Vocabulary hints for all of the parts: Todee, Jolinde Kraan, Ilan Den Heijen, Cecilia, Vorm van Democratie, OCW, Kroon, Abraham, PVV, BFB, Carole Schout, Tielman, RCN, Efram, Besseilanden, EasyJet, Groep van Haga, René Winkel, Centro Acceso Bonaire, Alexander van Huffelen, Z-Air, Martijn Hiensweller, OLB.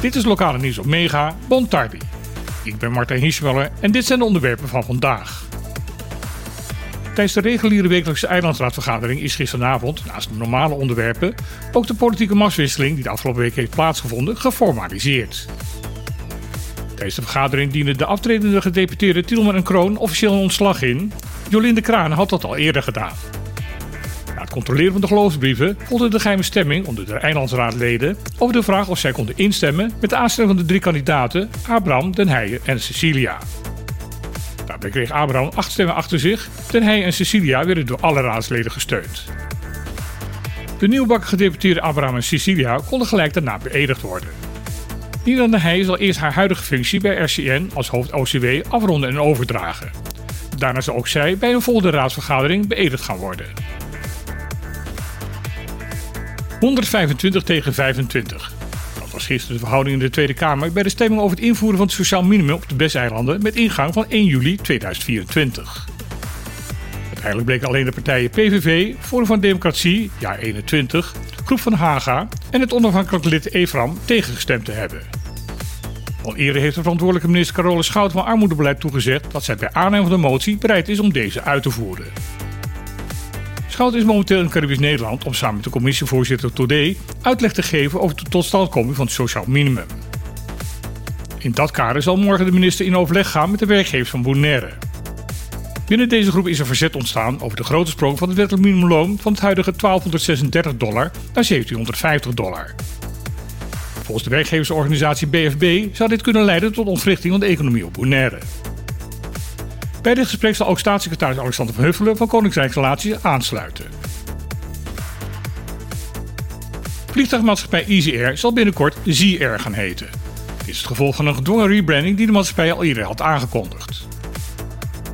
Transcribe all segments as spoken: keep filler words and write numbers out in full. Dit is lokale nieuws op Mega, Bon Tardi. Ik ben Martijn Hiensweller en dit zijn de onderwerpen van vandaag. Tijdens de reguliere wekelijkse eilandraadvergadering is gisteravond, naast de normale onderwerpen, ook de politieke machtswisseling die de afgelopen week heeft plaatsgevonden, geformaliseerd. Tijdens de vergadering dienden de aftredende gedeputeerden Tielman en Kroon officieel een ontslag in. Jolinde Kraan had dat al eerder gedaan. Na het controleren van de geloofsbrieven volgde de geheime stemming onder de eilandsraadleden over de vraag of zij konden instemmen met de aanstelling van de drie kandidaten Abraham, Den Heijen en Cecilia. Daarbij kreeg Abraham acht stemmen achter zich. Den Heijen en Cecilia werden door alle raadsleden gesteund. De nieuwbakken gedeputeerde Abraham en Cecilia konden gelijk daarna beëdigd worden. Ilan Den Heijen zal eerst haar huidige functie bij R C N als hoofd O C W afronden en overdragen. Daarna zal ook zij bij een volgende raadsvergadering beëdigd gaan worden. honderdvijfentwintig tegen vijfentwintig. Dat was gisteren de verhouding in de Tweede Kamer bij de stemming over het invoeren van het sociaal minimum op de Besseilanden met ingang van één juli tweeduizend vierentwintig. Uiteindelijk bleken alleen de partijen P V V, Vorm van Democratie, jaar eenentwintig, Groep van Haga en het onafhankelijk lid Efram tegengestemd te hebben. Al eerder heeft de verantwoordelijke minister Carole Schout van Armoedebeleid toegezegd dat zij bij aanneming van de motie bereid is om deze uit te voeren. Schout is momenteel in Caribisch Nederland om samen met de commissievoorzitter Todee uitleg te geven over de totstandkoming van het sociaal minimum. In dat kader zal morgen de minister in overleg gaan met de werkgevers van Bonaire. Binnen deze groep is er verzet ontstaan over de grote sprong van het wettelijk minimumloon van het huidige twaalfhonderdzesendertig dollar naar zeventienhonderdvijftig dollar. Volgens de werkgeversorganisatie B F B zou dit kunnen leiden tot ontwrichting van de economie op Bonaire. Bij dit gesprek zal ook staatssecretaris Alexander van Huffelen van Koninkrijksrelaties aansluiten. Vliegtuigmaatschappij EasyJet zal binnenkort Z-Air gaan heten. Dit is het gevolg van een gedwongen rebranding die de maatschappij al eerder had aangekondigd.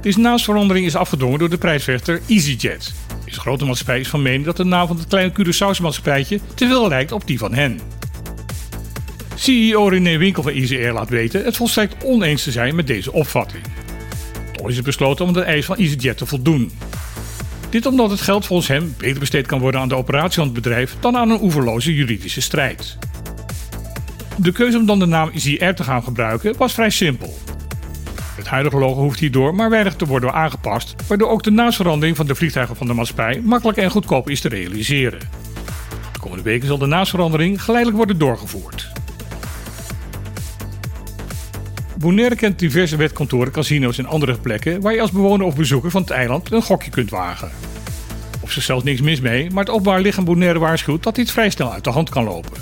Deze naamsverandering is afgedwongen door de prijsvechter EasyJet. Deze grote maatschappij is van mening dat de naam van het kleine Curaçaose maatschappijtje te veel lijkt op die van hen. C E O René Winkel van EasyJet laat weten het volstrekt oneens te zijn met deze opvatting. Toch is het besloten om de eis van EasyJet te voldoen. Dit omdat het geld volgens hem beter besteed kan worden aan de operatie van het bedrijf dan aan een oeverloze juridische strijd. De keuze om dan de naam EasyJet te gaan gebruiken was vrij simpel. Het huidige logo hoeft hierdoor maar weinig te worden aangepast, waardoor ook de naamsverandering van de vliegtuigen van de maatschappij makkelijk en goedkoop is te realiseren. De komende weken zal de naamsverandering geleidelijk worden doorgevoerd. Bonaire kent diverse wetkantoren, casino's en andere plekken waar je als bewoner of bezoeker van het eiland een gokje kunt wagen. Op zichzelf niks mis mee, maar het openbaar lichaam Bonaire waarschuwt dat dit vrij snel uit de hand kan lopen.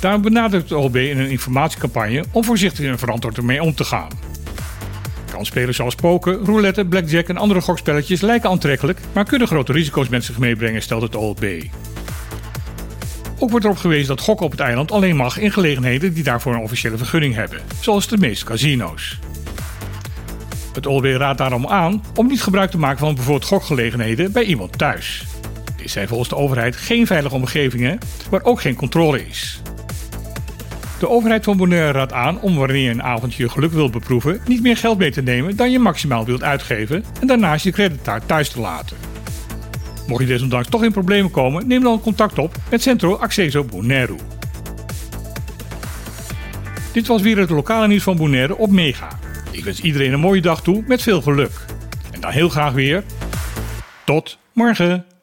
Daarom benadrukt de O L B in een informatiecampagne om voorzichtig en verantwoord ermee om te gaan. Kansspelers zoals poker, roulette, blackjack en andere gokspelletjes lijken aantrekkelijk, maar kunnen grote risico's met zich meebrengen, stelt het O L B. Ook wordt erop gewezen dat gokken op het eiland alleen mag in gelegenheden die daarvoor een officiële vergunning hebben, zoals de meeste casino's. Het O L B raadt daarom aan om niet gebruik te maken van bijvoorbeeld gokgelegenheden bij iemand thuis. Dit zijn volgens de overheid geen veilige omgevingen waar ook geen controle is. De overheid van Bonaire raadt aan om wanneer je een avondje je geluk wilt beproeven niet meer geld mee te nemen dan je maximaal wilt uitgeven en daarnaast je creditcard thuis te laten. Mocht je desondanks toch in problemen komen, neem dan contact op met Centro Acceso Bonaire. Dit was weer het lokale nieuws van Bonaire op Mega. Ik wens iedereen een mooie dag toe met veel geluk. En dan heel graag weer tot morgen.